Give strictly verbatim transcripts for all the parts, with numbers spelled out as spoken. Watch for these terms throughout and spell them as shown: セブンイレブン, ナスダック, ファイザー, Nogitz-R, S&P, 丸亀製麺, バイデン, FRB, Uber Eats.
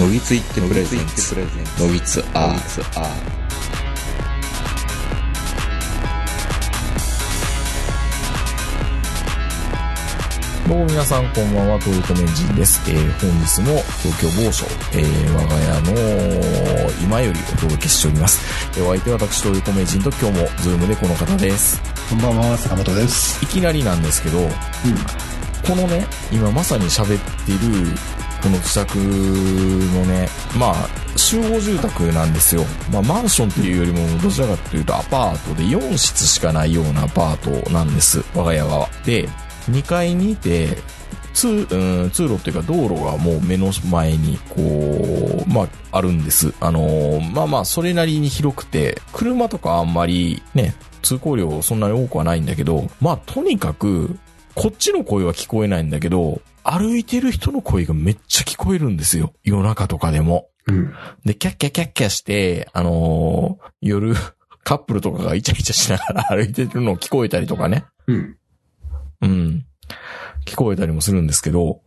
のぎついってプレゼンツのぎつアート。どうも皆さんこんばんは、トルトメンジンです、えー、本日も東京某所、えー、我が家の今よりお届けしております、えー、お相手は私トルトメンジンと今日もズームでこの方です。こんばんは、坂本です。いきなりなんですけど、うん、このね今まさに喋っているこの自宅のね、まあ集合住宅なんですよ。まあマンションというよりもどちらかというとアパートでよん室しかないようなアパートなんです、我が家は。でにかいにいて通、うん、通路というか道路がもう目の前にこう、まあ、あるんです。あのー、まあまあそれなりに広くて車とかあんまりね通行量そんなに多くはないんだけど、まあとにかくこっちの声は聞こえないんだけど歩いてる人の声がめっちゃ聞こえるんですよ、夜中とかでも。うん、でキャッキャキャッキャしてあのー、夜カップルとかがイチャイチャしながら歩いてるのを聞こえたりとかね。うん。うん。聞こえたりもするんですけど、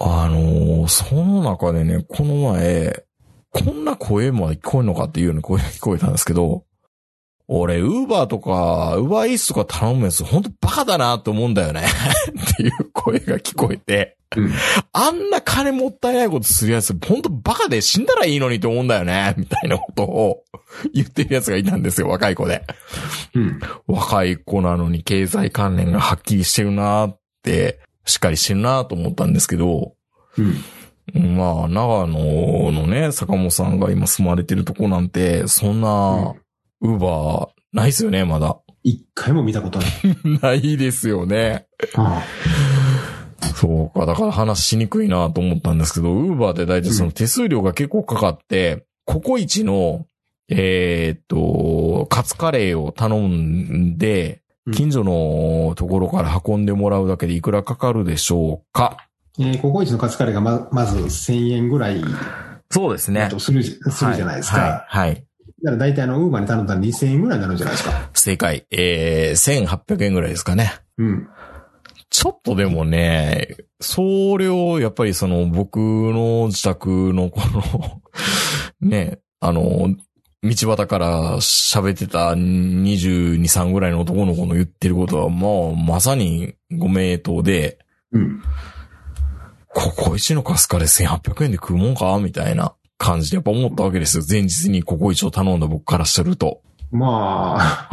あのー、その中でね、この前、こんな声も聞こえるのかっていうような声が聞こえたんですけど、俺、ウーバーとか、ウーバーイーツとか頼むやつ、ほんとバカだなと思うんだよね。っていう声が聞こえて、うん、あんな金もったいないことするやつ、ほんとバカで死んだらいいのにと思うんだよね、みたいなことを言ってるやつがいたんですよ、若い子で。うん、若い子なのに経済関連がはっきりしてるなって、しっかりしてるなと思ったんですけど、うんまあ、長野のね、坂本さんが今住まれてるとこなんて、そんな、うんウーバーないっすよね、まだ。一回も見たことない。ないですよね。ああそうか、だから話しにくいなと思ったんですけど、ウーバーって大体その手数料が結構かかって、ココイチの、えー、っと、カツカレーを頼んで、近所のところから運んでもらうだけでいくらかかるでしょうか。えー、ココイチのカツカレーが ま, まずせんえんぐらい。そうですね。する、するじゃないですか。はい。はいはいだから大体あの、ウーバーに頼んだらにせんえんぐらいになるんじゃないですか。正解。えー、せんはっぴゃくえんぐらいですかね。うん。ちょっとでもね、それをやっぱりその僕の自宅のこの、ね、あの、道端から喋ってたにじゅうに、さんぐらいの男の子の言ってることはもうまさにご名答で、うん。ココイチのカスカレーせんはっぴゃくえんで食うもんかみたいな。感じでやっぱ思ったわけですよ。前日にココイチを頼んだ僕からすると。まあ、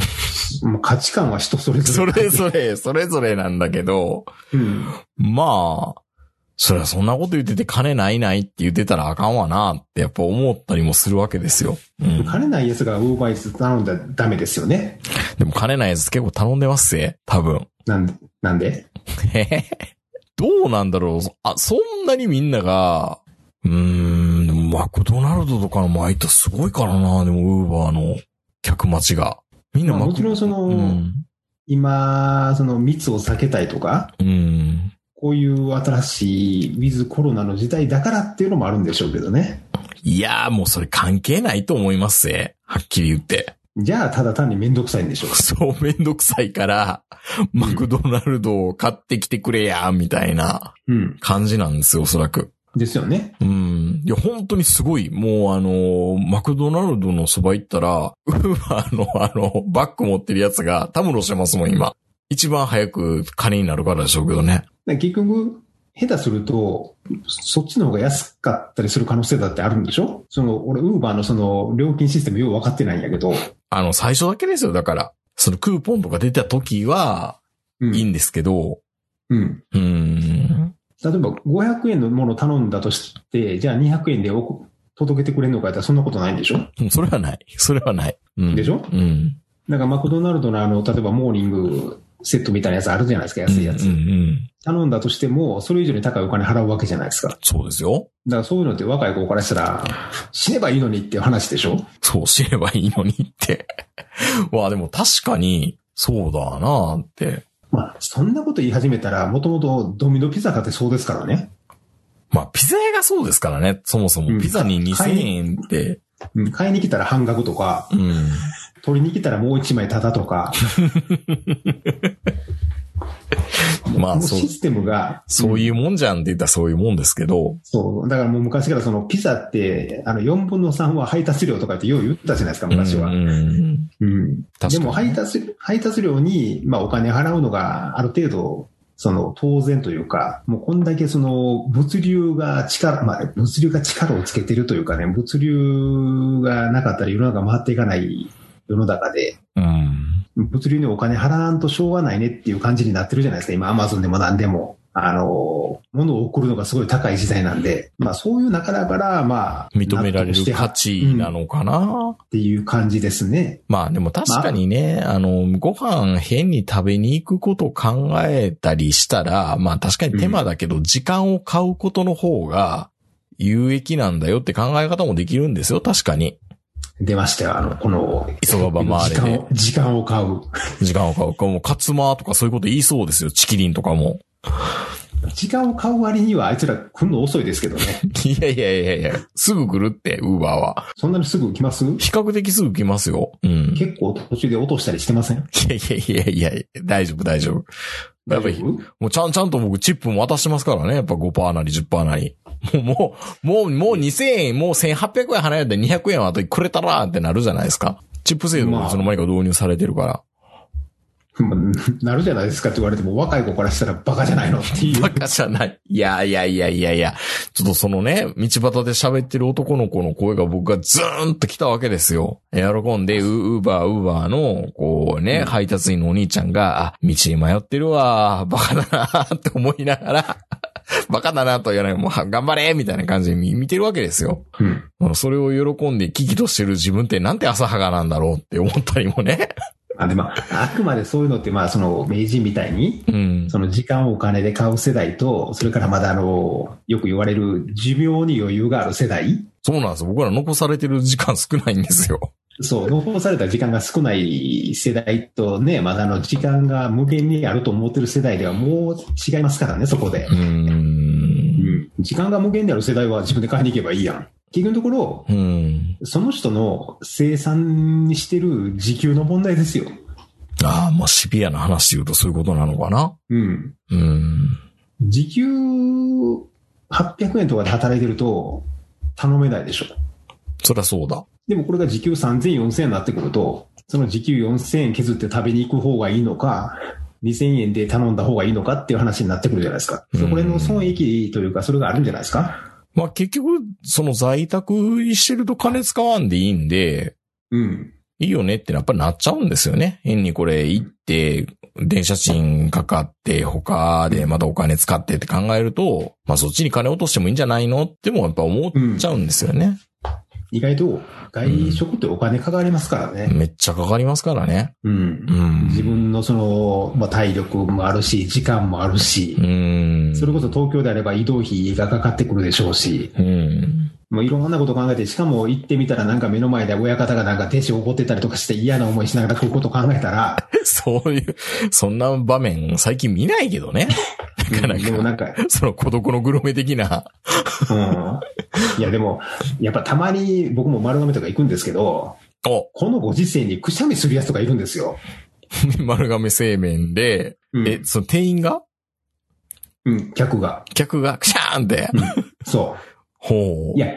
価値観は人それぞれ。それぞれ、それぞれなんだけど、うん、まあ、そりゃそんなこと言ってて金ないないって言ってたらあかんわなってやっぱ思ったりもするわけですよ。うん、金ないやつがウーバーイーツ頼んだらダメですよね。でも金ないやつ結構頼んでますぜ、多分。なんで、なんでどうなんだろう。あ、そんなにみんなが、うーん、でもマクドナルドとかのマイトすごいからな、でもウーバーの客待ちが。みんなマク、まあ、もちろんその、うん、今、その密を避けたいとか、うん、こういう新しいウィズコロナの時代だからっていうのもあるんでしょうけどね。いやーもうそれ関係ないと思いますぜ。はっきり言って。じゃあただ単にめんどくさいんでしょう。そう、めんどくさいから、マクドナルドを買ってきてくれや、みたいな感じなんですよ、おそらく。ですよね。うん。いや、本当にすごい。もうあのー、マクドナルドのそば行ったら、ウーバーのあの、バッグ持ってるやつがたむろしてますもん、今。一番早く金になるからでしょうけどね。結局、下手すると、そっちの方が安かったりする可能性だってあるんでしょ？その、俺、ウーバーのその、料金システムよう分かってないんやけど。あの、最初だけですよ、だから。そのクーポンとか出た時は、うん、いいんですけど。うん。うーん。例えばごひゃくえんのものを頼んだとして、じゃあにひゃくえんで届けてくれるのかやったらそんなことないんでしょ？それはない。それはない。うん、でしょ？うん。なんかマクドナルドのあの、例えばモーニングセットみたいなやつあるじゃないですか、安いやつ。うんうんうん、頼んだとしても、それ以上に高いお金払うわけじゃないですか。そうですよ。だからそういうのって若い子からしたら、死ねばいいのにっていう話でしょ？そう、死ねばいいのにって。わあ、でも確かに、そうだなーって。まあ、そんなこと言い始めたら、もともとドミノピザ買ってそうですからね。まあ、ピザ屋がそうですからね。そもそもピザににせんえんって。うん、買いに来たら半額とか、うん、取りに来たらもう一枚タダとか。まあ、そう。システムが。そういうもんじゃんって言ったらそういうもんですけど。そう。だからもう昔からそのピザって、あのよんぶんのさんは配達料とかってよう言ったじゃないですか、昔は。うん、うんうん。でも配達、配達料に、まあお金払うのがある程度、その当然というか、もうこんだけその物流が力、まあ物流が力をつけてるというかね、物流がなかったら世の中回っていかない世の中で。うん。物流にお金払わんとしょうがないねっていう感じになってるじゃないですか。今、アマゾンでも何でも、あの、物を送るのがすごい高い時代なんで、まあそういう中だから、まあ、認められる価値なのかなっていう感じですね。まあでも確かにね、まあ、あの、ご飯変に食べに行くことを考えたりしたら、まあ確かに手間だけど、時間を買うことの方が有益なんだよって考え方もできるんですよ、確かに。出ましたよ、あの、この、急がば回れで。時間を、時間を買う。時間を買う。これもう、カツマとかそういうこと言いそうですよ、チキリンとかも。時間を買う割には、あいつら来るの遅いですけどね。いやいやいやいや、すぐ来るって、ウーバーは。そんなにすぐ来ます？比較的すぐ来ますよ。うん。結構途中で落としたりしてません？いやいやいやいや、大丈夫大丈夫。やっぱり、もうちゃんちゃんと僕チップも渡してますからね。やっぱ ごパーセント なり じゅっパーセント なり。もう、もう、もう、もうにせんえん、もうせんはっぴゃくえん払えたらにひゃくえんは後にくれたらってなるじゃないですか。チップ制度がその前から導入されてるから。まあ、なるじゃないですかって言われても若い子からしたらバカじゃないのっていう。バカじゃない。いやいやいやいやいや。ちょっとそのね、道端で喋ってる男の子の声が僕がズーンと来たわけですよ。喜んで、ウーバー、ウーバーの、こうね、配達員のお兄ちゃんが、道に迷ってるわ、バカだなって思いながら、バカだなと言わない、もう頑張れみたいな感じで見てるわけですよ。うん、それを喜んで危機としてる自分ってなんて浅はかなんだろうって思ったりもね。あ, でまあ、あくまでそういうのって、まあ、その名人みたいに、うん、その時間をお金で買う世代と、それからまだあのよく言われる寿命に余裕がある世代。そうなんですよ。僕ら残されてる時間少ないんですよ。そう、残された時間が少ない世代とね、まだあの時間が無限にあると思ってる世代ではもう違いますからね、そこで。うーん、うん、時間が無限である世代は自分で買いに行けばいいやん。結局のところ、うん、その人の生産にしてる時給の問題ですよ。ああ、まあシビアな話言うとそういうことなのかな。うん。うん。時給はっぴゃくえんとかで働いてると頼めないでしょ。そりゃそうだ。でもこれが時給さんぜん、よんせんえんになってくると、その時給よんせんえん削って食べに行く方がいいのか、にせんえんで頼んだ方がいいのかっていう話になってくるじゃないですか。うん、これの損益というか、それがあるんじゃないですか。まあ結局、その在宅してると金使わんでいいんで、うん。いいよねってやっぱりなっちゃうんですよね。変にこれ行って、電車賃かかって、他でまたお金使ってって考えると、まあそっちに金落としてもいいんじゃないのってもやっぱ思っちゃうんですよね。うん、意外と外食ってお金かかりますからね、うん。めっちゃかかりますからね。うん。うん、自分のその、まあ体力もあるし、時間もあるし。うんそれこそ東京であれば移動費がかかってくるでしょうし、うん、もういろんなこと考えて、しかも行ってみたらなんか目の前で親方がなんか弟子を怒ってたりとかして嫌な思いしながらこういうこと考えたら、そういうそんな場面最近見ないけどね。なかなか、うん、でもなんかその孤独のグルメ的な、うん、いやでもやっぱたまに僕も丸亀とか行くんですけど、このご時世にくしゃみするやつとかいるんですよ。丸亀製麺で、うん、えその店員が。うん、客が。客が、クシャーンって。うん、そう。ほう。いや、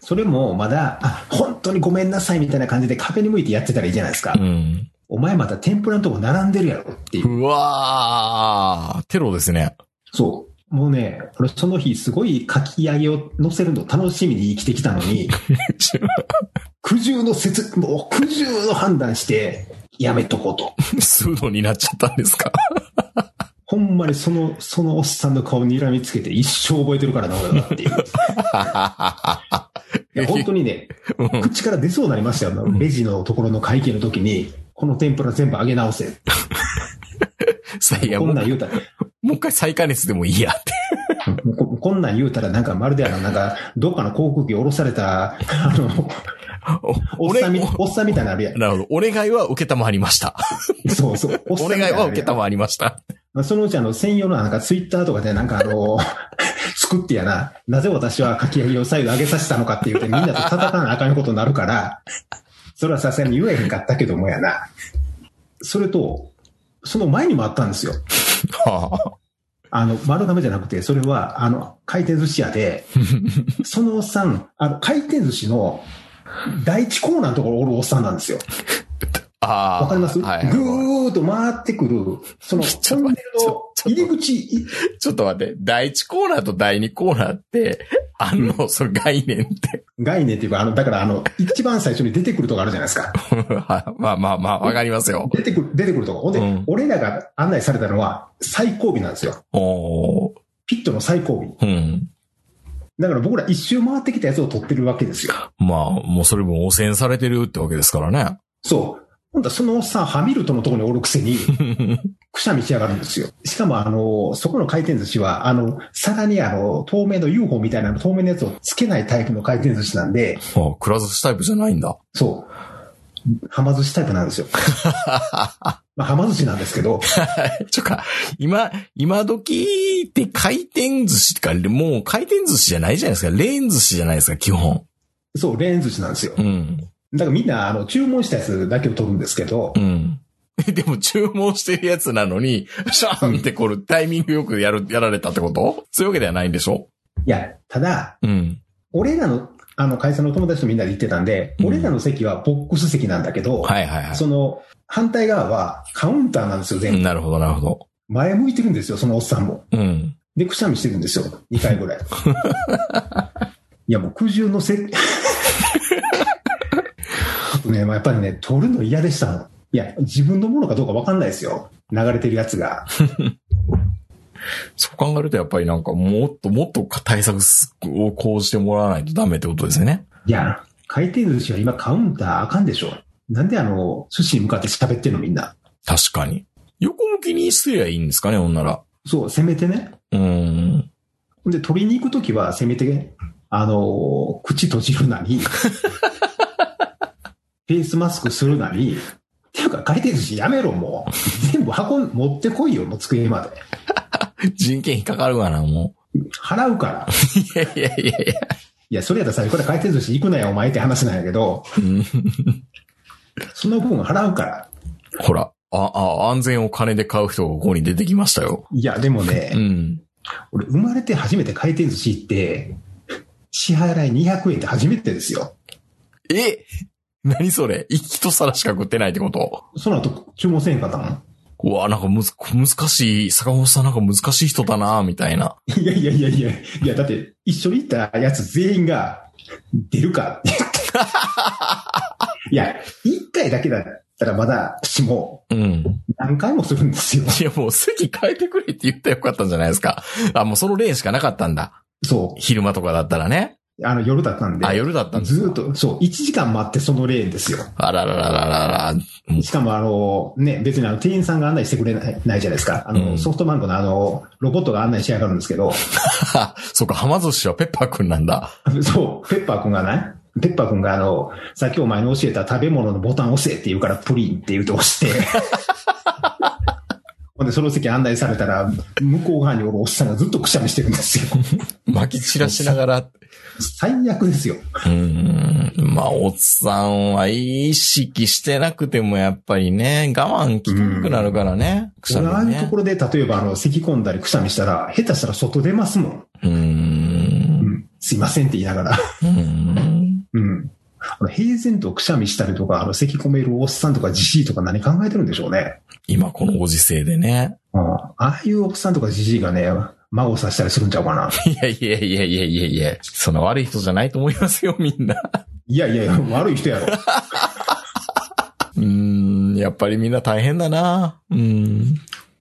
それもまだ、あ、本当にごめんなさいみたいな感じで壁に向いてやってたらいいじゃないですか。うん、お前また天ぷらのとこ並んでるやろっていう。うわー、テロですね。そう。もうね、俺その日すごいかき揚げを乗せるの楽しみに生きてきたのに、苦渋の説、もう苦渋の判断して、やめとこうと。スードになっちゃったんですか。ほんまにその、そのおっさんの顔に睨みつけて一生覚えてるからな、俺はっていう。いや本当にね、うん、口から出そうになりましたよ。レジのところの会計の時に、この天ぷら全部上げ直せ。こんなん言うたら、もう一回再加熱でもいいやって。こ, こんなん言うたら、なんかまるであの、なんか、どっかの航空機降ろされた、あの、お, お, っさんおっさんみたいなあるやん。なるほど。お願いは受けたまわりました。そうそう。お, っさんみたいなお願いは受けたまわりました。そのうちあの専用のなんかツイッターとかでなんかあの、作ってやな、なぜ私はかき揚げを再度上げさせたのかって言ってみんなと戦わなあかんことになるから、それはさすがに言えへんかったけどもやな。それと、その前にもあったんですよ。あの、丸亀じゃなくて、それは、あの、回転寿司屋で、そのおっさん、あの、回転寿司の第一コーナーのところおるおっさんなんですよ。ああ。わかります？はい、ぐーっと回ってくる、その、トンネルの入り口。ちょ、ちょっと待って、第一コーナーと第二コーナーって、あの、その概念って。概念っていうか、あの、だから、あの、一番最初に出てくるとこあるじゃないですか。まあまあまあ、わかりますよ。出てくる、出てくるとこ。ほんで、うん、俺らが案内されたのは、最後尾なんですよ。おー。ピットの最後尾。うん。だから僕ら一周回ってきたやつを取ってるわけですよ。まあ、もうそれも汚染されてるってわけですからね。そう。今度はそのおっさん、ハミルトンのところにおるくせに、くしゃみしやがるんですよ。しかも、あの、そこの回転寿司は、あの、さらにあの、透明の ユーフォー みたいなの透明のやつをつけないタイプの回転寿司なんで。ああ、くら寿司タイプじゃないんだ。そう。はま寿司タイプなんですよ。まあ、はま寿司なんですけど。ちょっか、今、今時って回転寿司か、もう回転寿司じゃないじゃないですか。レーン寿司じゃないですか、基本。そう、レーン寿司なんですよ。うん。だからみんな、あの、注文したやつだけを取るんですけど。うん。でも注文してるやつなのに、シャーンってこれタイミングよくやる、やられたってこと？そういうわけではないんでしょ？いや、ただ、うん。俺らの、あの、会社の友達とみんなで行ってたんで、うん、俺らの席はボックス席なんだけど、はいはいはい。その、反対側はカウンターなんですよ、全部。うん、なるほど、なるほど。前向いてるんですよ、そのおっさんも。うん。で、くしゃみしてるんですよ、にかいぐらい。いや、もう苦渋のせ、ね、まあ、やっぱりね、取るの嫌でしたもん。いや、自分のものかどうか分かんないですよ。流れてるやつが。そう考えると、やっぱりなんか、もっともっと対策を講じてもらわないとダメってことですよね。いや、回転寿司は今カウンターあかんでしょ。なんであの、寿司に向かって喋ってるのみんな。確かに。横向きにすりゃいいんですかね、ほんなら。そう、せめてね。うん。で、取りに行くときは、せめて、あの、口閉じるなり。フェイスマスクするなり、っていうか回転寿司やめろもう。全部箱持ってこいよもう机まで。人件費かかるわなもう。払うから。いやいやいやいや。いやそれやったらさ、これ回転寿司行くなよお前って話なんやけど。その分払うから。ほら、ああ安全を金で買う人がここに出てきましたよ。いやでもね、うん、俺生まれて初めて回転寿司行って支払いにひゃくえんって初めてですよ。え？何それ？一皿しか食ってないってこと？その後、注文せんかったの？うわ、なんかむず、難しい、坂本さんなんか難しい人だなみたいな。いやいやいやいや、いやだって、一緒に行ったやつ全員が、出るかって言って。いや、一回だけだったらまだしも、うん。何回もするんですよ。いやもう席変えてくれって言ったらよかったんじゃないですか。あ、もうその例しかなかったんだ。そう。昼間とかだったらね。あの夜だったんで。あ、夜だったんですか。ずっと、そう、いちじかん待ってそのレーンですよ。あらららららら。しかもあの、ね、別にあの、店員さんが案内してくれない、ないじゃないですか。あの、うん、ソフトバンクのあの、ロボットが案内しやがるんですけど。そうか、はま寿司はペッパーくんなんだ。そう、ペッパーくんがね、ペッパーくんがあの、さっきお前に教えた食べ物のボタン押せって言うからプリンって言うと押して。でその席案内されたら向こう側におるおっさんがずっとくしゃみしてるんですよ。巻き散らしながら最悪ですよ。うーん、まあおっさんは意識してなくてもやっぱりね我慢きくなるからね。くしゃみね。ああいうところで例えばあの咳込んだりくしゃみしたら下手したら外出ますもん。うーん、うん、すいませんって言いながら。うーん、うん、あの平然とくしゃみしたりとかあの咳込めるおっさんとかじじいとか何考えてるんでしょうね。今このご時世でね。うん、ああいうおっさんとかじじいがね、孫を刺したりするんちゃうかな。いやいやいやいやいやいや、そんな悪い人じゃないと思いますよ、みんな。いやいやいや、悪い人やろ。うーん、やっぱりみんな大変だな。うーん。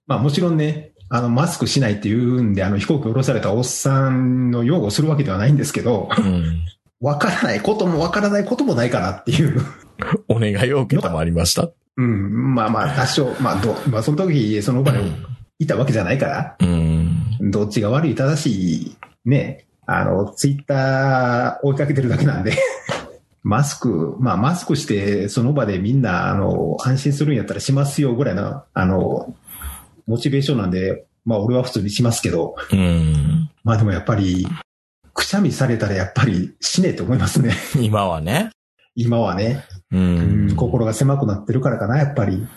まあもちろんね、あの、マスクしないっていうんで、あの、飛行機降ろされたおっさんの擁護をするわけではないんですけど、うん、わからないこともわからないこともないかなっていう。お願いを受けたもありました。うん、まあまあ、多少、まあど、まあ、その時、その場にいたわけじゃないから、うん、どっちが悪い、正しい、ね、あの、ツイッター追いかけてるだけなんで、マスク、まあ、マスクして、その場でみんな、あの、安心するんやったらしますよ、ぐらいの、あの、モチベーションなんで、まあ、俺は普通にしますけど、うん、まあでもやっぱり、くしゃみされたらやっぱり死ねえと思いますね。今はね。今はね、うん、心が狭くなってるからかな、やっぱり。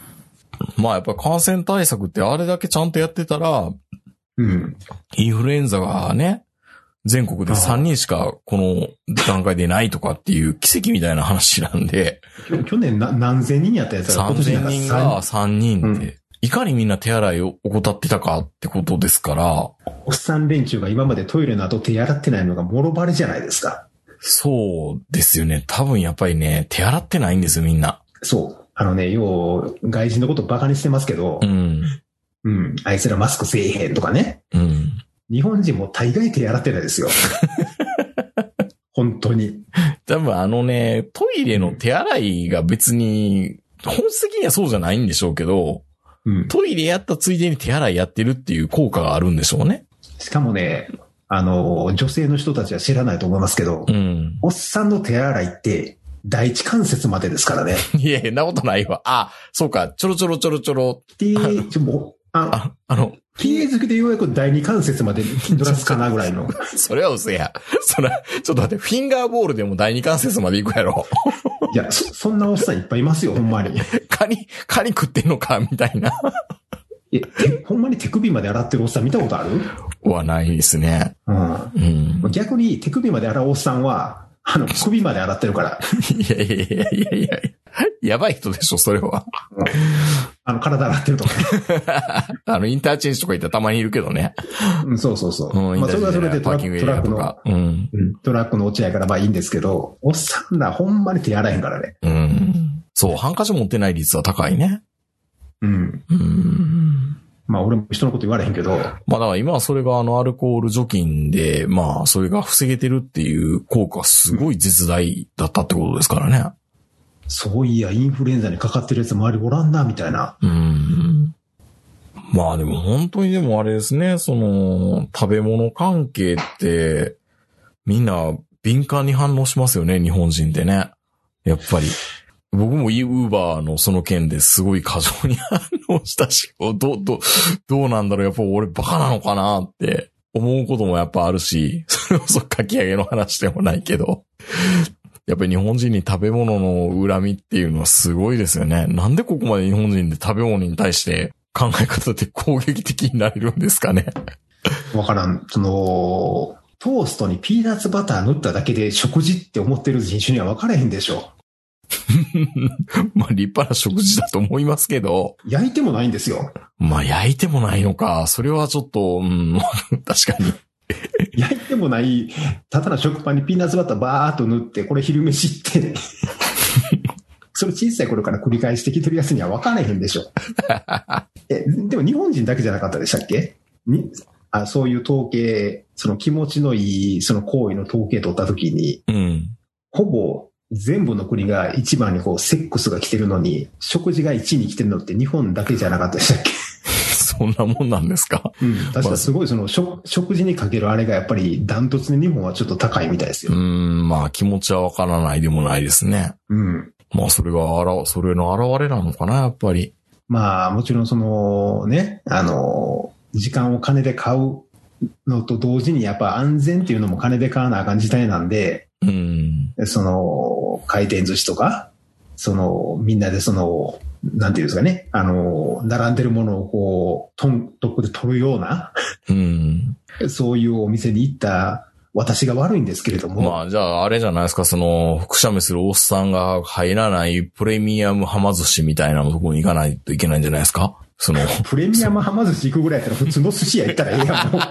まあやっぱり感染対策ってあれだけちゃんとやってたら、うん、インフルエンザがね、全国でさんにんしかこの段階でないとかっていう奇跡みたいな話なんで。去年な何千人やったやつがさんぜんにんがさんにんで、うん、いかにみんな手洗いを怠ってたかってことですから。おっさん連中が今までトイレの後手洗ってないのがもろバレじゃないですか。そうですよね。多分やっぱりね、手洗ってないんですよみんな。そう。あのね、よう外人のことバカにしてますけど、うん。うん。あいつらマスクせえへんとかね。うん。日本人も大概手洗ってないですよ。本当に。多分あのね、トイレの手洗いが別に、本質的にはそうじゃないんでしょうけど、うん、トイレやったついでに手洗いやってるっていう効果があるんでしょうね。しかもね、あの、女性の人たちは知らないと思いますけど、うん、おっさんの手洗いって、第一関節までですからね。いやいや、なことないわ。あ、そうか、ちょろちょろちょろちょろ。って、ちょ、もう、あ、あの、綺麗好きでようやく第二関節までドラスかなぐらいの。それは嘘や。そら、ちょっと待って、フィンガーボールでも第二関節まで行くやろ。いや、そ、そんなおっさんいっぱいいますよ、ほんまに。カニ、カニ食ってんのか、みたいな。え、ほんまに手首まで洗ってるおっさん見たことある？はないですね。うん。うん、逆に手首まで洗うおっさんは、あの、首まで洗ってるから。いやいやいやいやいや。やばい人でしょ、それは。あの、体洗ってるとかね。あの、インターチェンジとか行ったらたまにいるけどね。うん、そうそうそう。うん、まあ、それはそれでトラックの、うん、トラックの落ち合いからまあいいんですけど、おっさんらほんまに手洗えへんからね。うん。そう、ハンカチ持ってない率は高いね。うん。うんまあ俺も人のこと言われへんけど。まあだから今はそれがあのアルコール除菌で、まあそれが防げてるっていう効果すごい絶大だったってことですからね。うん、そういや、インフルエンザにかかってるやつ周りおらんな、みたいな。うん。まあでも本当にでもあれですね、その食べ物関係ってみんな敏感に反応しますよね、日本人ってね。やっぱり。僕もイーバーのその件ですごい過剰に反応したし、どう、どう、どうなんだろう、やっぱ俺バカなのかなって思うこともやっぱあるし、それこそかき揚げの話でもないけど、やっぱり日本人に食べ物の恨みっていうのはすごいですよね。なんでここまで日本人で食べ物に対して考え方って攻撃的になれるんですかね。わからん。その、トーストにピーナッツバター塗っただけで食事って思ってる人種には分からへんでしょ。まあ立派な食事だと思いますけど。焼いてもないんですよ。まあ焼いてもないのか。それはちょっと、うん、確かに。焼いてもない、ただの食パンにピーナッツバターバーっと塗って、これ昼飯って。それ小さい頃から繰り返してきてるやつには分からへんでしょ。え、でも日本人だけじゃなかったでしたっけ？にあ、そういう統計、その気持ちのいい、その行為の統計取った時に、うん、ほぼ、全部の国が一番にこうセックスが来てるのに食事がいちいに来てるのって日本だけじゃなかったでしたっけ？そんなもんなんですか？うん、確かすごいその、まあ、食事にかけるあれがやっぱりダントツで日本はちょっと高いみたいですよ。うーん、まあ気持ちはわからないでもないですね。うん。まあそれがあらそれの表れなのかなやっぱり。まあもちろんそのねあの時間を金で買うのと同時にやっぱ安全っていうのも金で買わなあかん時代なんで。うん。その、回転寿司とか、その、みんなでその、なんていうんですかね、あの、並んでるものをこう、トントクで取るような、うん、そういうお店に行った私が悪いんですけれども。まあ、じゃあ、あれじゃないですか、その、くしゃみするおっさんが入らないプレミアムはま寿司みたいなところに行かないといけないんじゃないですかその。プレミアムはま寿司行くぐらいやったら普通の寿司屋行ったらええやん、もう。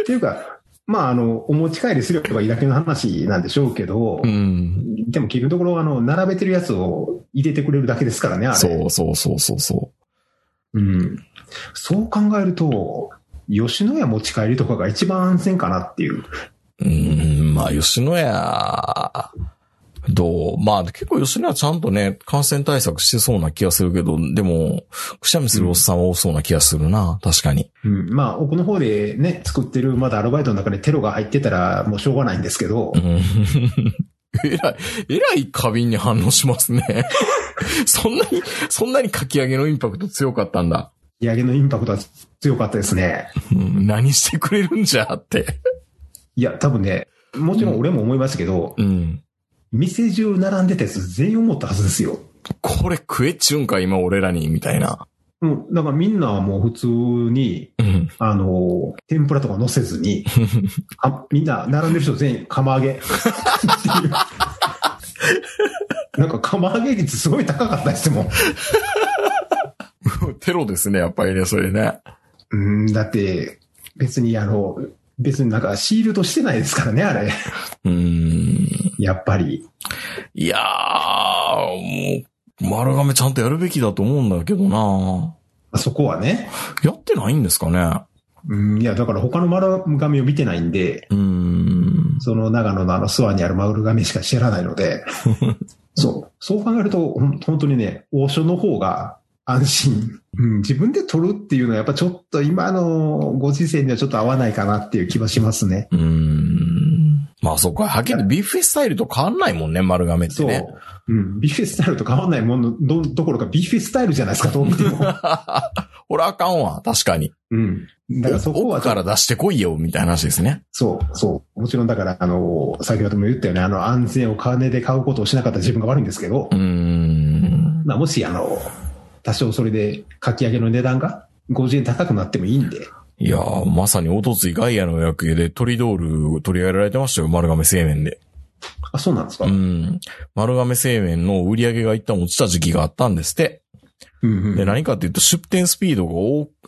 っていうか、まあ、あの、お持ち帰りすればいいだけの話なんでしょうけど、うん、でも結局のところ、あの、並べてるやつを入れてくれるだけですからね、あれ。そうそうそうそうそう。うん。そう考えると、吉野家持ち帰りとかが一番安全かなっていう。うん、まあ、吉野家、どう？まあ、結構吉野家ちゃんとね、感染対策してそうな気がするけど、でも、くしゃみするおっさんは多そうな気がするな、うん、確かに。うん。まあ、奥の方でね、作ってる、まだアルバイトの中でテロが入ってたら、もうしょうがないんですけど。うん、えらい、えらい過敏に反応しますね。そんなに、そんなにかき揚げのインパクト強かったんだ。かき揚げのインパクトは強かったですね。うん、何してくれるんじゃって。いや、多分ね、もちろん俺も思いましたけど、うん。うん店中並んでたやつ全員思ったはずですよ。これ食えっちゅうんか今俺らにみたいな。うん、だからみんなはもう普通に、うん、あの天ぷらとか乗せずにあ、みんな並んでる人全員釜揚げ。なんか釜揚げ率すごい高かったですもん。テロですねやっぱりねそれね。うんだって別にあの別になんかシールドしてないですからねあれ。うーんやっぱり。いやーもう。丸亀ちゃんとやるべきだと思うんだけどなあそこはね。やってないんですかね。うん、いや、だから他の丸亀を見てないんで、うーんその長野のあの諏訪にある丸亀しか知らないので、そう、そう考えると、本当にね、王将の方が安心、うん。自分で取るっていうのはやっぱちょっと今のご時世にはちょっと合わないかなっていう気はしますね。うーんまあそこははっきりビュッフェスタイルと変わんないもんね、丸亀ってね。そううん、ビュッフェスタイルと変わんないものど、どころかビュッフェスタイルじゃないですか、どう見ても。ほらあかんわ、確かに。うん。だからそこは。奥から出してこいよ、みたいな話ですね。そう、そう。もちろんだから、あの、先ほども言ったよね、あの、安全を金で買うことをしなかった自分が悪いんですけど。うーん。まあ、もし、あの、多少それで、かき揚げの値段がごじゅうえん高くなってもいいんで。いやー、まさにおとついガイアの役でトリドール取り上げられてましたよ、丸亀製麺で。あ、そうなんですか？うん。丸亀製麺の売り上げが一旦落ちた時期があったんですって。うんうん、で、何かっていうと出店スピード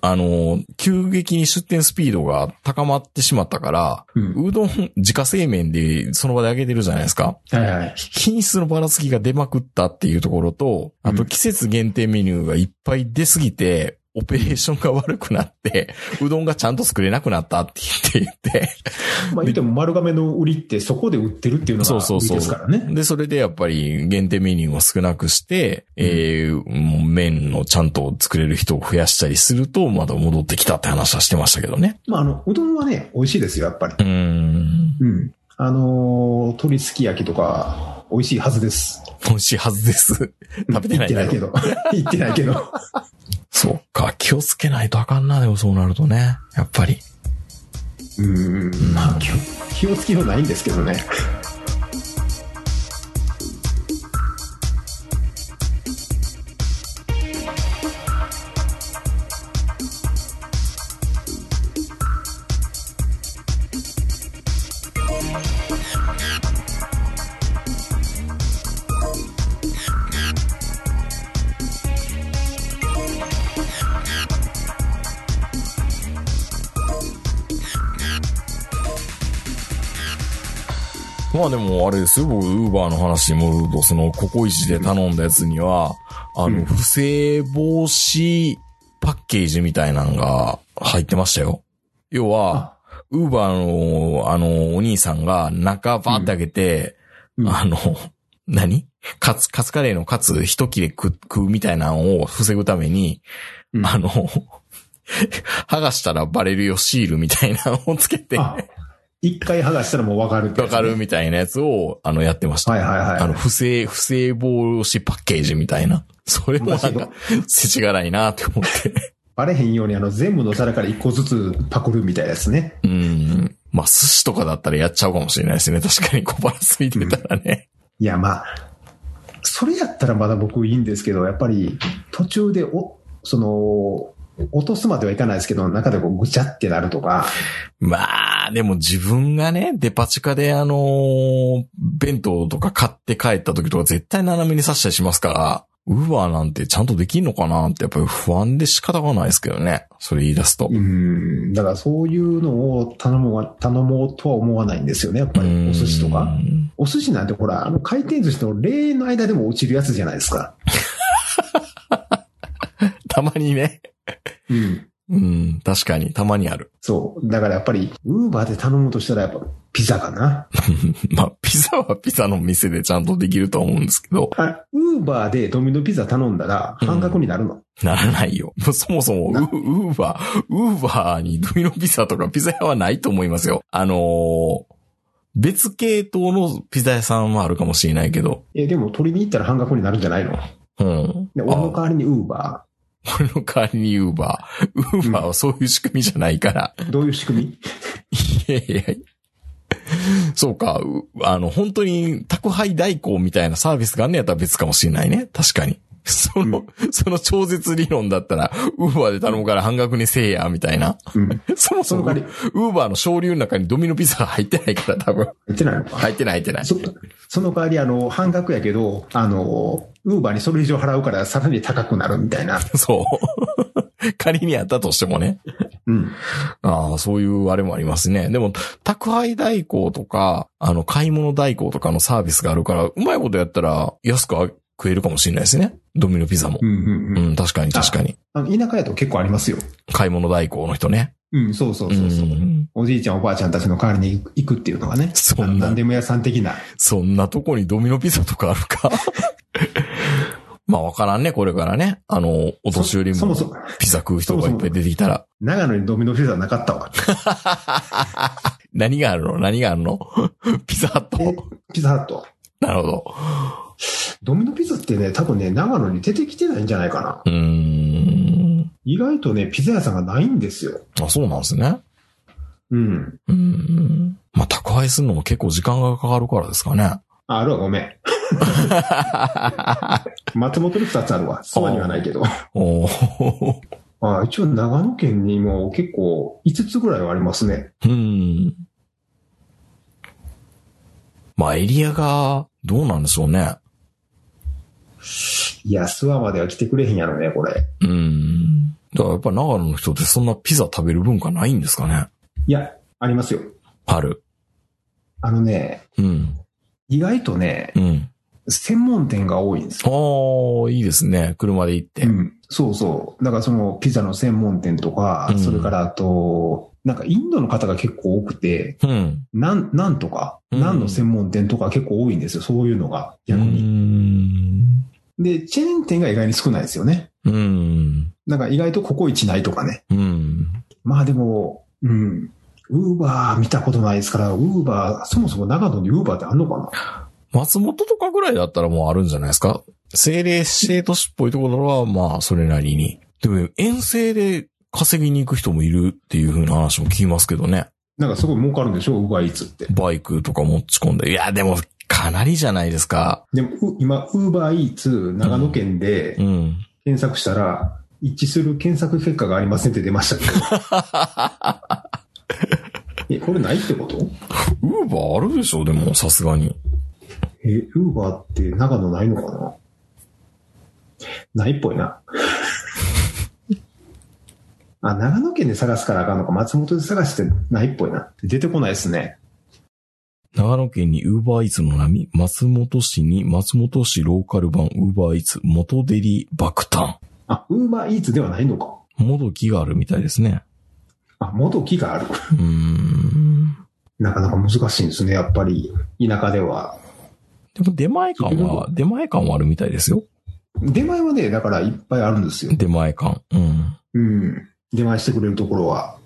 が、あの、急激に出店スピードが高まってしまったから、うん、うどん、自家製麺でその場で揚げてるじゃないですか。はいはい。品質のばらつきが出まくったっていうところと、あと季節限定メニューがいっぱい出すぎて、オペレーションが悪くなって、うどんがちゃんと作れなくなったって言って言って。まあ言っても丸亀の売りってそこで売ってるっていうのが売りですからね。そうそうそう。で、それでやっぱり限定メニューを少なくして、うん、えー、麺のちゃんと作れる人を増やしたりすると、まだ戻ってきたって話はしてましたけどね。まああの、うどんはね、美味しいですよ、やっぱり。うん。うん。あの、鶏すき焼きとか、美味しいはずです。美味しいはずです。食べてないけど。言ってないけど。言ってないけど。そうか、気をつけないとあかんな、でもそうなるとね。やっぱり。うーん、まあ、気をつけようないんですけどね。まあでもあれですよ、僕、ウーバーの話に戻ると、その、ココイチで頼んだやつには、あの、不正防止パッケージみたいなのが入ってましたよ。要は、ウーバーの、あの、お兄さんが中パーって開けて、うん、あの、何カツ、カツカレーのカツ一切れ食うみたいなのを防ぐために、うん、あの、剥がしたらバレるよシールみたいなのをつけて、一回剥がしたらもうわかるって、ね。わかるみたいなやつを、あの、やってました。はいはいはい。あの、不正、不正防止パッケージみたいな。それもなんか、せちがらいなって思って。バレへんように、あの、全部の皿から一個ずつパクるみたいですね。うん。まあ、寿司とかだったらやっちゃうかもしれないですね。確かに小腹空いてたらね、うん。いや、まあ、それやったらまだ僕いいんですけど、やっぱり、途中で、お、その、落とすまではいかないですけど、中でこうぐちゃってなるとか。まあ、でも自分がね、デパ地下であのー、弁当とか買って帰った時とか絶対斜めに刺したりしますから、ウーバーなんてちゃんとできんのかなってやっぱり不安で仕方がないですけどね。それ言い出すと。うん。だからそういうのを頼もう、頼もうとは思わないんですよね。やっぱりお寿司とか。お寿司なんてほら、あの回転寿司のレーンの間でも落ちるやつじゃないですか。たまにね。うん。うん。確かに、たまにある。そう。だからやっぱり、ウーバーで頼むとしたらやっぱ、ピザかな。まあ、ピザはピザの店でちゃんとできると思うんですけど。あ、ウーバーでドミノピザ頼んだら、半額になるの、うん、ならないよ。そもそもウ、ウーバー、ウーバーにドミノピザとかピザ屋はないと思いますよ。あのー、別系統のピザ屋さんはあるかもしれないけど。え、でも取りに行ったら半額になるんじゃないの？うん。で、俺の代わりにウーバー。俺の代わりにウーバー。ウーバーはそういう仕組みじゃないから。うん、どういう仕組み？いやいや。そうか、あの、本当に宅配代行みたいなサービスがあんねやったら別かもしれないね。確かに。その、うん、その超絶理論だったら、ウーバーで頼むから半額にせえや、みたいな。うん、そもそも、ウーバーの昇流の中にドミノピザが入ってないから、多分。入ってないのか。入ってない、入ってない。そ、その代わり、あの、半額やけど、あの、ウーバーにそれ以上払うからさらに高くなるみたいな。そう。仮にあったとしてもね。うん。ああ、そういうあれもありますね。でも、宅配代行とか、あの、買い物代行とかのサービスがあるから、うまいことやったら安く食えるかもしれないですね。ドミノピザも。うんうんうん。うん、確かに確かに。あの、田舎やと結構ありますよ。買い物代行の人ね。うん、そうそうそうそう、うん。おじいちゃんおばあちゃんたちの代わりに行くっていうのがね。そんな。何でも屋さん的な。そんなとこにドミノピザとかあるか。まあわからんね、これからね。あの、お年寄りもピザ食う人がいっぱい出てきたら。そもそも長野にドミノピザなかったわ。何があるの何があるのピザハットピザハットなるほど。ドミノピザってね、多分ね、長野に出てきてないんじゃないかな。うーん。意外とね、ピザ屋さんがないんですよ。あ、そうなんですね。うん。うん。まあ、宅配するのも結構時間がかかるからですかね。あ、あるわ、ごめん。松本にふたつあるわ。そばにはないけど。おおあ一応、長野県にも結構いつつぐらいはありますね。うん。まあ、エリアがどうなんでしょうね。いや、諏訪までは来てくれへんやろね、これ。うん。だからやっぱ長野の人ってそんなピザ食べる文化ないんですかね？いや、ありますよ。ある。あのね、うん。意外とね、うん。専門店が多いんですよ。おー、いいですね。車で行って。うん。そうそう。だからそのピザの専門店とか、うん、それからあと、なんかインドの方が結構多くて、うん。なん、なんとか、うん、なんの専門店とか結構多いんですよ。そういうのが、逆に。うーんで、チェーン店が意外に少ないですよね。うん。なんか意外とココイチないとかね。うん。まあでも、うん。ウーバー見たことないですから、ウーバー、そもそも長野にウーバーってあんのかな？松本とかぐらいだったらもうあるんじゃないですか？政令指定都市っぽいところは、まあ、それなりに。でも、遠征で稼ぎに行く人もいるっていう風な話も聞きますけどね。なんかすごい儲かるんでしょ？ウーバーイーツって。バイクとか持ち込んで。いや、でも、かなりじゃないですか。でも、今、ウーバーイーツ、長野県で、検索したら、うん、一致する検索結果がありませんって出ましたけど。え、これないってこと？ウーバーあるでしょ？でも、さすがに。え、ウーバーって長野ないのかな？ないっぽいな。あ、長野県で探すからあかんのか。松本で探してないっぽいな。出てこないですね。長野県にウーバーイーツの波、松本市に松本市ローカル版ウーバーイーツ元デリ爆誕。あ、ウーバーイーツではないのか。もどきがあるみたいですね。あ、もどきがある。うーん。なかなか難しいんですね。やっぱり田舎では。でも出前館は出前館はあるみたいですよ。出前はね、だからいっぱいあるんですよ。出前館。うん。うん。出前してくれるところは。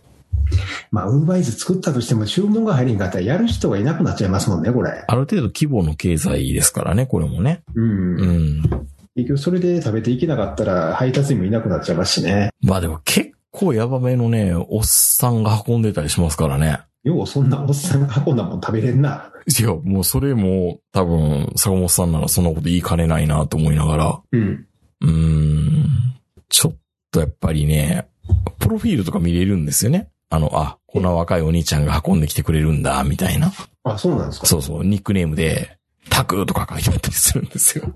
まあ、ウーバーイーツ作ったとしても注文が入りんかったらやる人がいなくなっちゃいますもんね、これ。ある程度規模の経済ですからね、これもね。うん。うん。結局それで食べていけなかったら配達員もいなくなっちゃいますしね。まあでも結構ヤバめのね、おっさんが運んでたりしますからね。ようそんなおっさんが運んだもん食べれんな。いや、もうそれも多分坂本さんならそんなこと言いかねないなと思いながら。うん。うーん。ちょっとやっぱりね、プロフィールとか見れるんですよね。あの、あ、こんな若いお兄ちゃんが運んできてくれるんだ、みたいな。あ、そうなんですか？そうそう、ニックネームで、タクとか書いてあったりするんですよ。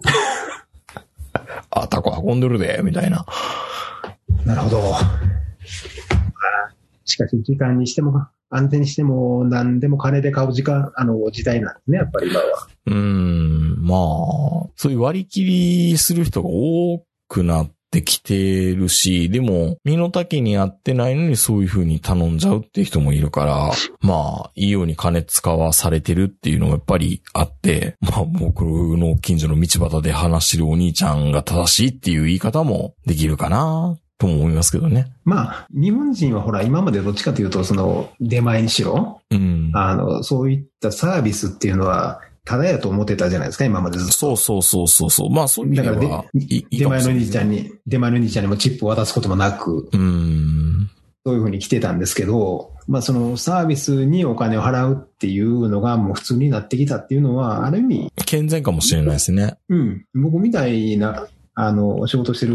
あ、タク運んでるで、みたいな。なるほど。しかし、時間にしても、安全にしても、何でも金で買う時間、あの、時代なんですね、やっぱり今は。うーん、まあ、そういう割り切りする人が多くなって、できてるし、でも身の丈に合ってないのにそういう風に頼んじゃうって人もいるから、まあいいように金使わされてるっていうのがやっぱりあって、まあ僕の近所の道端で話してるお兄ちゃんが正しいっていう言い方もできるかなとも思いますけどね。まあ日本人はほら今までどっちかというとその出前にしろ、うん、あのそういったサービスっていうのは。ただやと思ってたじゃないですか、今までずっと。そうそうそうそうそう。まあ、そういう意味では。だからでいい、出前の兄ちゃんに、出前の兄ちゃんにもチップを渡すこともなく。うーん。そういうふうに来てたんですけど、まあ、そのサービスにお金を払うっていうのがもう普通になってきたっていうのは、ある意味健全かもしれないですね。うん、僕みたいなあの仕事してる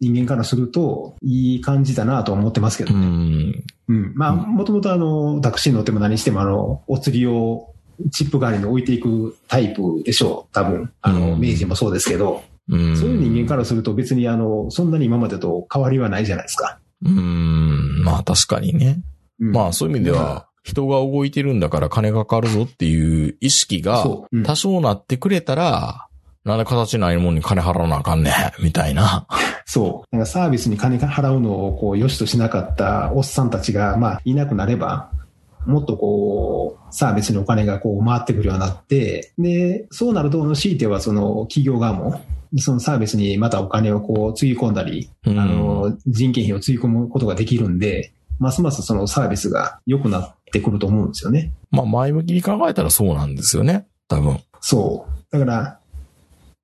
人間からするといい感じだなと思ってますけどね。うん、うん、まあもともとあのタクシー乗っても何してもあのお釣りをチップ代わりに置いていくタイプでしょう。多分あの明治もそうですけど、うん、そういう人間からすると別にあのそんなに今までと変わりはないじゃないですか。うん、まあ確かにね。うん、まあそういう意味では人が動いてるんだから金がかかるぞっていう意識が多少なってくれたら、なんで形ないもんに金払わなあかんねんみたいな。そう。なんかサービスに金払うのをこう良しとしなかったおっさんたちがまあいなくなれば、もっとこうサービスにお金がこう回ってくるようになって、でそうなると強いてはその企業側もそのサービスにまたお金をこうつぎ込んだり、うん、あの人件費をつぎ込むことができるんで、ますますそのサービスが良くなってくると思うんですよね。まあ前向きに考えたらそうなんですよね。多分。そう。だから。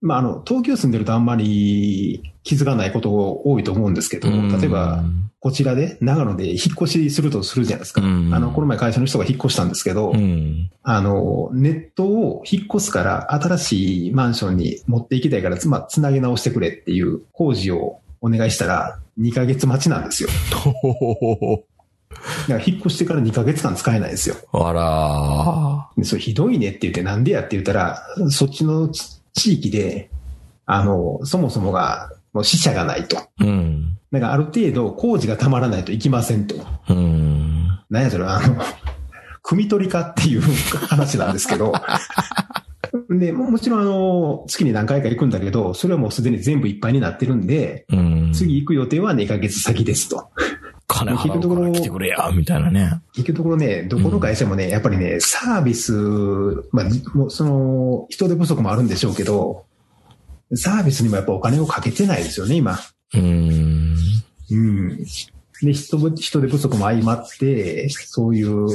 まあ、あの、東京住んでるとあんまり気づかないことが多いと思うんですけど、例えば、こちらで、長野で引っ越しするとするじゃないですか。あの、この前会社の人が引っ越したんですけど、あの、ネットを引っ越すから新しいマンションに持っていきたいから、まあ、つなげ直してくれっていう工事をお願いしたら、にかげつ待ちなんですよ。だから引っ越してからにかげつかん使えないんですよ。あらー。それひどいねって言って、なんでやって言ったら、そっちの、地域で、あの、そもそもが、もう死者がないと。うん。なんかある程度工事がたまらないといきませんと。うん。なんやそれは、あの、汲み取りかっていう話なんですけど。で、もちろんあの、月に何回か行くんだけど、それはもうすでに全部いっぱいになってるんで、うん、次行く予定はにかげつさきですと。金払うから来てくれや、みたいなね。結局ところね、どこの会社もね、やっぱりね、サービス、まあ、もうその、人手不足もあるんでしょうけど、サービスにもやっぱお金をかけてないですよね、今。うん。うん。で、人、人手不足も相まって、そういうフ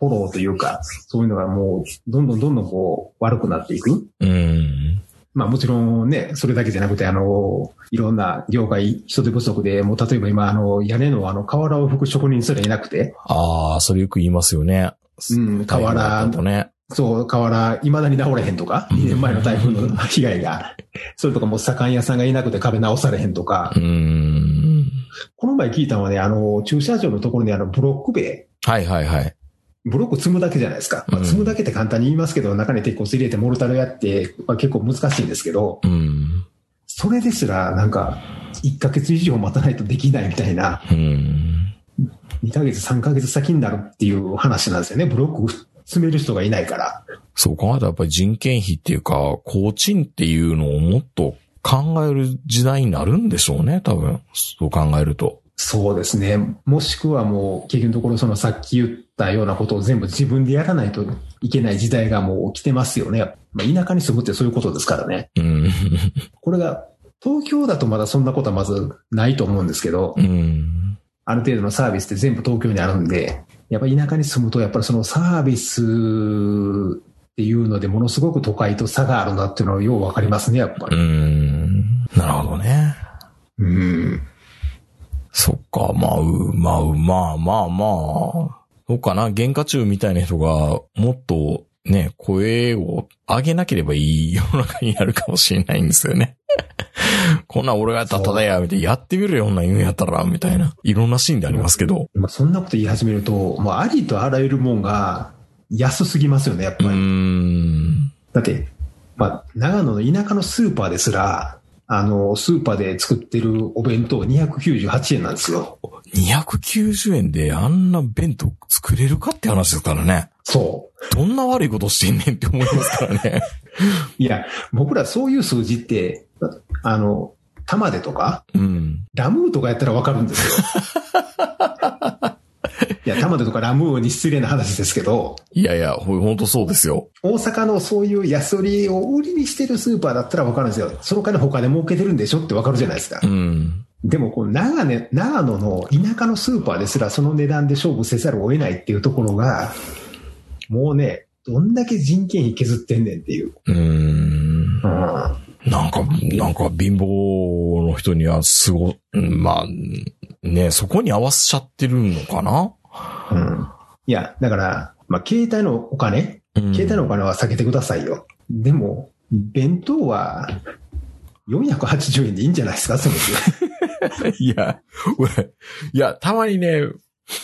ォローというか、そういうのがもう、どんどんどんどんこう、悪くなっていく。うん。まあもちろんね、それだけじゃなくて、あの、いろんな業界、人手不足で、もう例えば今、あの、屋根のあの、瓦を拭く職人すらいなくて。ああ、それよく言いますよね。うん、瓦、ね、そう、瓦、未だに直れへんとか、にねんまえの台風の被害が、それとかもう左官屋さんがいなくて壁直されへんとか。うーん、この前聞いたのはね、あの、駐車場のところにあの、ブロック塀。はいはいはい。ブロック積むだけじゃないですか。まあ、積むだけって簡単に言いますけど、うん、中に鉄骨入れてモルタルやって、まあ、結構難しいんですけど、うん、それですらなんかいっかげつ以上待たないとできないみたいな、うん、にかげつさんかげつさきになるっていう話なんですよね。ブロック積める人がいないから。そう考えたらやっぱり人件費っていうか、工賃っていうのをもっと考える時代になるんでしょうね。多分そう考えると。そうですね。もしくはもう結局のところそのさっき言ったようなことを全部自分でやらないといけない時代がもう来てますよね。まあ、田舎に住むってそういうことですからね。うん、これが東京だとまだそんなことはまずないと思うんですけど、うん、ある程度のサービスって全部東京にあるんで、やっぱり田舎に住むとやっぱりそのサービスっていうのでものすごく都会と差があるなっていうのはようわかりますね、やっぱり。うん、なるほどね。うん。そっか、まあ、まあ、まあ、まあ、まあ。そうかな、原価中みたいな人が、もっとね、声を上げなければいい世の中になるかもしれないんですよね。こんなん俺がやったらただや、みたいな、やってみるよ、女言うんやったら、みたいな。いろんなシーンでありますけど。まあ、そんなこと言い始めると、もうありとあらゆるもんが安すぎますよね、やっぱり。うーん、だって、まあ、長野の田舎のスーパーですら、あの、スーパーで作ってるお弁当にひゃくきゅうじゅうはちえんなんですよ。にひゃくきゅうじゅうえんであんな弁当作れるかって話ですからね。そう。どんな悪いことしてんねんって思いますからね。いや、僕らそういう数字って、あの、玉でとか、うん、ラムーとかやったらわかるんですよ。いや、玉でとかラムーに失礼な話ですけど。いやいや、ほんとそうですよ。大阪のそういう安売りを売りにしてるスーパーだったらわかるんですよ。その金他で儲けてるんでしょってわかるじゃないですか。うん。でもこう長野、長野の田舎のスーパーですらその値段で勝負せざるを得ないっていうところが、もうね、どんだけ人件費削ってんねんっていう。うーん。うん。なんか、なんか貧乏の人にはすご、まあ、ね、そこに合わせちゃってるのかな。うん。いや、だから、まあ、携帯のお金、うん、携帯のお金は避けてくださいよ。でも、弁当はよんひゃくはちじゅうえんでいいんじゃないですか、それで。いや、俺、いや、たまにね、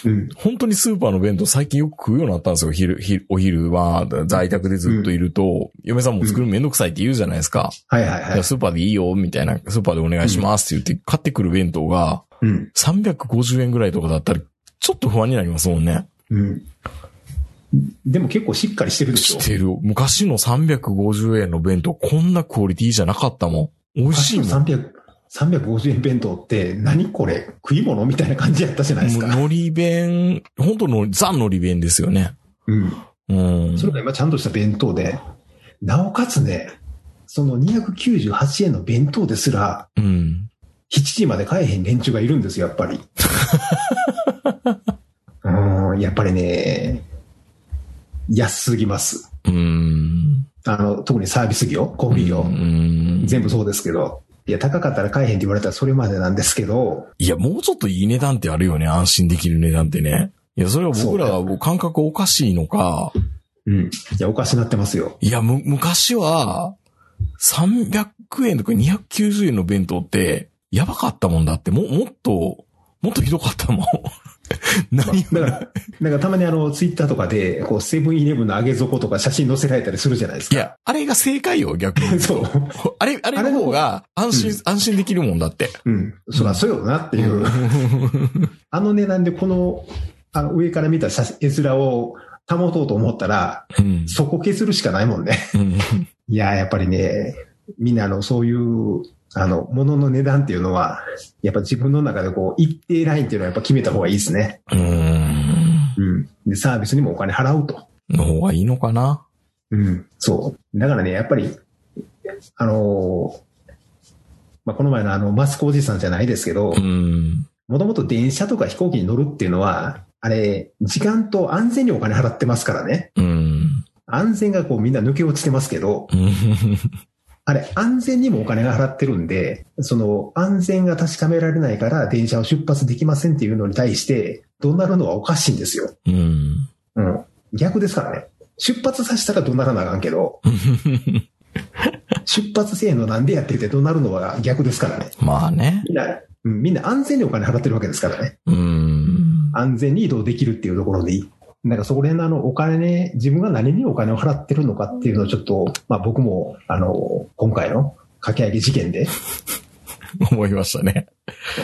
うん、本当にスーパーの弁当最近よく食うようになったんですよ。昼、昼、お昼は在宅でずっといると、うん、嫁さんも作るのめんどくさいって言うじゃないですか。うん、はいはいはい。スーパーでいいよ、みたいな、スーパーでお願いしますって言って買ってくる弁当が、うん、さんびゃくごじゅうえんぐらいとかだったら、ちょっと不安になりますもんね。うん。でも結構しっかりしてるでしょ。してる。昔のさんびゃくごじゅうえんの弁当、こんなクオリティじゃなかったもん。美味しいもん。さんびゃくごじゅうえん弁当って何これ食い物みたいな感じやったじゃないですか。海苔弁、本当のザ海苔弁ですよね。うん。うん。それが今ちゃんとした弁当で、なおかつね、そのにひゃくきゅうじゅうはちえんの弁当ですら、うん。しちじまで帰へん連中がいるんですよ、やっぱり。うん、やっぱりね、安すぎます。うん。あの、特にサービス業、小売業、うん、全部そうですけど、いや、高かったら買えへんって言われたらそれまでなんですけど。いや、もうちょっといい値段ってあるよね。安心できる値段ってね。いや、それは僕らは感覚おかしいのか。うん。いや、おかしなってますよ。いや、む、昔は、さんびゃくえんとかにひゃくきゅうじゅうえんの弁当って、やばかったもんだって、も、もっと、もっとひどかったもん。何だから、なんかたまにあの、ツイッターとかで、こう、セブンイレブンの揚げ底とか写真載せられたりするじゃないですか。いや、あれが正解よ、逆に。そう。あれ、あれの方が安心、うん、安心できるもんだって。うん。そら、そうよなっていう。うん、あの値段でこの、あの上から見た絵面を保とうと思ったら、うん、そこ削るしかないもんね。うん、いや、やっぱりね、みんなあの、そういう、あの、物の値段っていうのは、やっぱ自分の中でこう、一定ラインっていうのはやっぱ決めた方がいいですね。うーん。うん。で、サービスにもお金払うと。の方がいいのかな？うん。そう。だからね、やっぱり、あのー、まあ、この前のあの、マスクおじさんじゃないですけど、もともと電車とか飛行機に乗るっていうのは、あれ、時間と安全にお金払ってますからね。うん。安全がこう、みんな抜け落ちてますけど、あれ、安全にもお金が払ってるんで、その、安全が確かめられないから電車を出発できませんっていうのに対して、怒鳴るのはおかしいんですよ。うん。うん。逆ですからね。出発させたら怒鳴らなあかんけど、出発せえのなんでやってて怒鳴るのは逆ですからね。まあね。みんな、うん、みんな安全にお金払ってるわけですからね。うん。安全に移動できるっていうところでいい。なんかそこら辺のあのお金、ね、自分が何にお金を払ってるのかっていうのをちょっと、まあ僕も、あの、今回の掛け上げ事件で。思いましたね。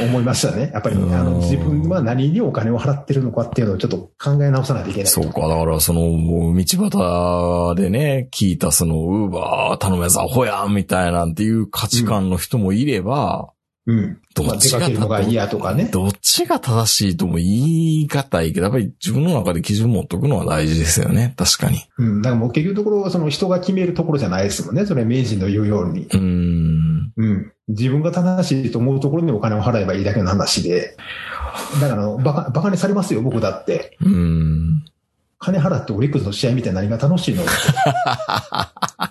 思いましたね。やっぱり、ね、あの自分は何にお金を払ってるのかっていうのをちょっと考え直さないといけない。そうか。だからその、道端でね、聞いたその、ウーバー頼むやつアホやんみたいなんていう価値観の人もいれば、うんうん。どっちが正しいとも言い難いけど、やっぱり自分の中で基準持っとくのは大事ですよね。確かに。うん。だからもう結局ところはその人が決めるところじゃないですもんね。それ明治の言うように。うん。うん。自分が正しいと思うところにお金を払えばいいだけの話で。だからバカ、バカにされますよ、僕だって。うん。金払ってオリックスの試合みたいな何が楽しいの？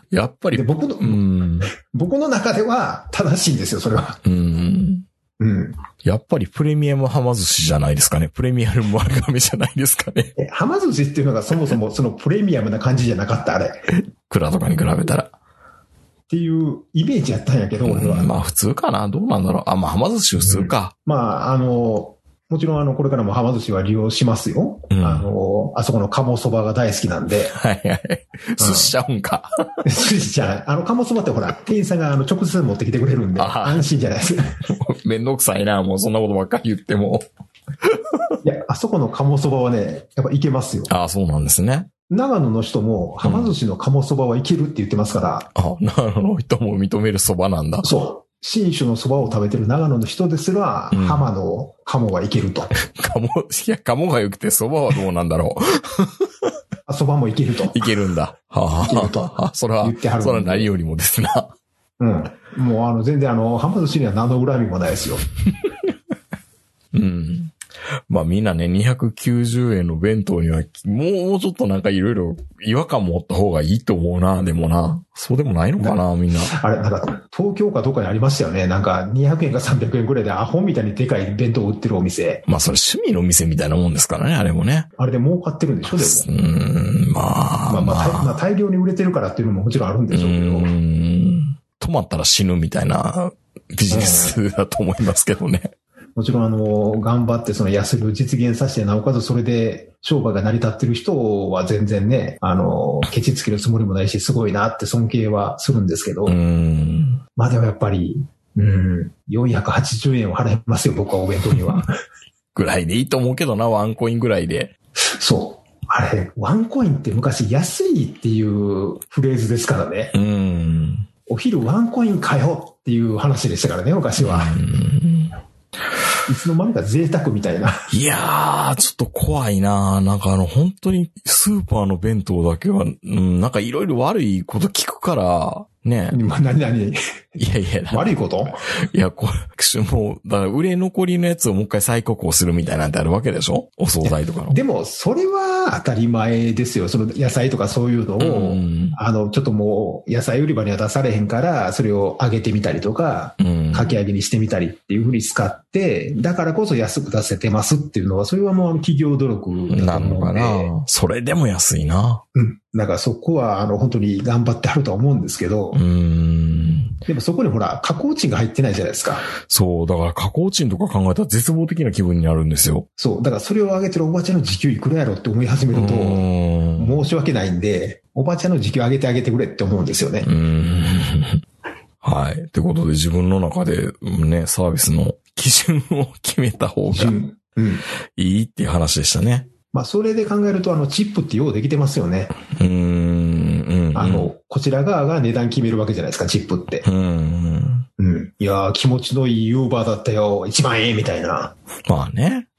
やっぱり。で、僕の、うん、僕の中では正しいんですよ、それは。うん。うん。やっぱりプレミアムはま寿司じゃないですかね。プレミアム丸亀じゃないですかね。え、はま寿司っていうのがそもそもそのプレミアムな感じじゃなかった、あれ。蔵とかに比べたら。っていうイメージやったんやけど、俺は。うん、まあ普通かな。どうなんだろう。あ、まあはま寿司普通か。うん、まあ、あの、もちろんあのこれからもはま寿司は利用しますよ。うん、あのあそこの鴨そばが大好きなんで。はいはい。寿司ちゃうんか。寿司ちゃん。あの鴨そばってほら店員さんがあの直接持ってきてくれるんで安心じゃないですか。めんどくさいなもうそんなことばっかり言っても。いやあそこの鴨そばはねやっぱいけますよ。ああそうなんですね。長野の人もはま寿司の鴨そばはいけるって言ってますから。うん、あ長野の人も認めるそばなんだ。そう。新種の蕎麦を食べてる長野の人ですら、うん、浜の鴨はいけると。鴨、いや、鴨が良くて蕎麦はどうなんだろう。蕎麦もいけると。いけるんだ。はぁ、あ、はぁ、あ、それは、それは何よりもですな。うん。もうあの、全然あの、浜寿司には何の恨みもないですよ。うん。まあみんなね、にひゃくきゅうじゅうえんの弁当にはもうちょっとなんかいろいろ違和感持った方がいいと思うな。でもな、そうでもないのかな、みんな。あれ、なんか東京かどっかにありましたよね。なんかにひゃくえんかさんびゃくえんくらいでアホみたいにでかい弁当を売ってるお店。まあそれ趣味の店みたいなもんですからね、あれもね。あれで儲かってるんでしょ、でも。うーん、まあ。まあまあ、まあ、まあ大量に売れてるからっていうのももちろんあるんでしょうけど。うーん、止まったら死ぬみたいなビジネスだと思いますけどね。もちろんあの、頑張ってその安売りを実現させて、なおかつそれで商売が成り立ってる人は全然ね、あの、ケチつけるつもりもないし、すごいなって尊敬はするんですけど、うーん、まあでもやっぱり、うん、よんひゃくはちじゅうえんを払いますよ、僕はお弁当には。ぐらいでいいと思うけどな、ワンコインぐらいで。そう。あれ、ワンコインって昔安いっていうフレーズですからね。うーん、お昼ワンコイン買おうっていう話でしたからね、昔は。うーん、いつの間にか贅沢みたいな。いやー、ちょっと怖いな。なんかあの、本当にスーパーの弁当だけは、うん、なんかいろいろ悪いこと聞くから、ね。今何々。いやいや。悪いこと？いや、これ、もう、だから売れ残りのやつをもう一回再加工するみたいなんてあるわけでしょ？お惣菜とかの。でも、それは当たり前ですよ。その野菜とかそういうのを、うん、あの、ちょっともう野菜売り場には出されへんから、それを揚げてみたりとか、うん、かき揚げにしてみたりっていうふうに使って、だからこそ安く出せてますっていうのは、それはもう企業努力だと思うので。なのかな。それでも安いな。うん。だからそこは、あの、本当に頑張ってはるとは思うんですけど、うーん、でもそこにほら、加工賃が入ってないじゃないですか。そう、だから加工賃とか考えたら絶望的な気分になるんですよ。そう、だからそれを上げてるおばちゃんの時給いくらやろって思い始めると、申し訳ないんで、おばちゃんの時給上げてあげてくれって思うんですよね。うーんはい。ってことで自分の中でね、サービスの基準を決めた方がいいっていう話でしたね。まあ、それで考えると、あの、チップってようできてますよね。うーん、うん、うん。あの、こちら側が値段決めるわけじゃないですか、チップって。うん。うん。いやー、気持ちのいいウーバーだったよ、いちまんえんみたいな。まあね。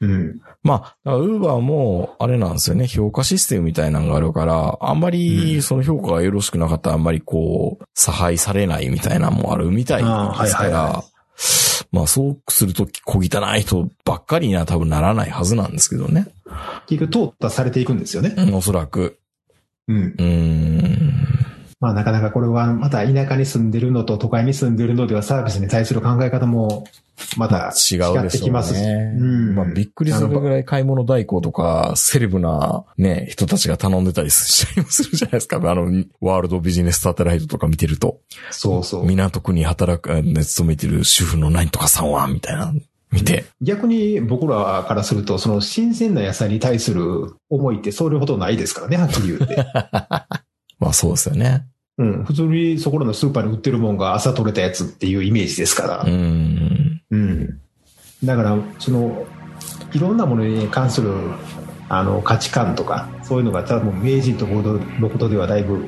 うん。まあ、ウーバーも、あれなんですよね、評価システムみたいなのがあるから、あんまり、その評価がよろしくなかったら、あんまりこう、差配されないみたいなのもあるみたいですから、はいはいはい、まあ、そうすると、小汚い人ばっかりには多分ならないはずなんですけどね。結局、淘汰されていくんですよね。うん、おそらく。うん。うーん。まあ、なかなかこれは、また田舎に住んでるのと都会に住んでるのではサービスに対する考え方も、また違ってきます。違うでしょうね。うん。まあ、びっくりするぐらい買い物代行とか、セレブなね、人たちが頼んでたりしちゃいまするじゃないですか。あの、ワールドビジネスサテライトとか見てると。そうそう。港区に働く、勤めてる主婦の何とかさんは、みたいな。見て。逆に僕らからすると、その新鮮な野菜に対する思いってそれほどないですからね、はっきり言って。まあそうですよね。うん。普通にそこらのスーパーに売ってるもんが朝採れたやつっていうイメージですから。うん。うん。だから、その、いろんなものに関する、あの、価値観とか、そういうのが多分名人とこのことではだいぶ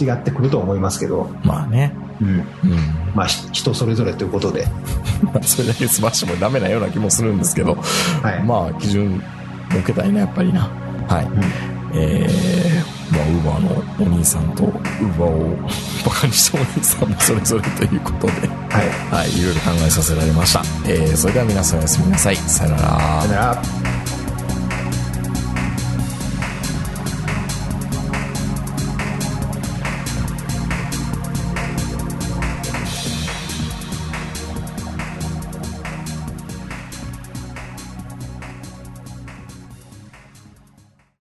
違ってくると思いますけど。まあね。うん。うん、まあ、人それぞれということで。それだけスマッシュもダメなような気もするんですけど。はい、まあ、基準設けたいな、やっぱりな。はい。うん、えー、まあ、ウーバーのお兄さんと、ウーバーをバカにしたお兄さんもそれぞれということで。はい。はい。いろいろ考えさせられました。えー、それでは皆さんおやすみなさい。さよなら。さよなら。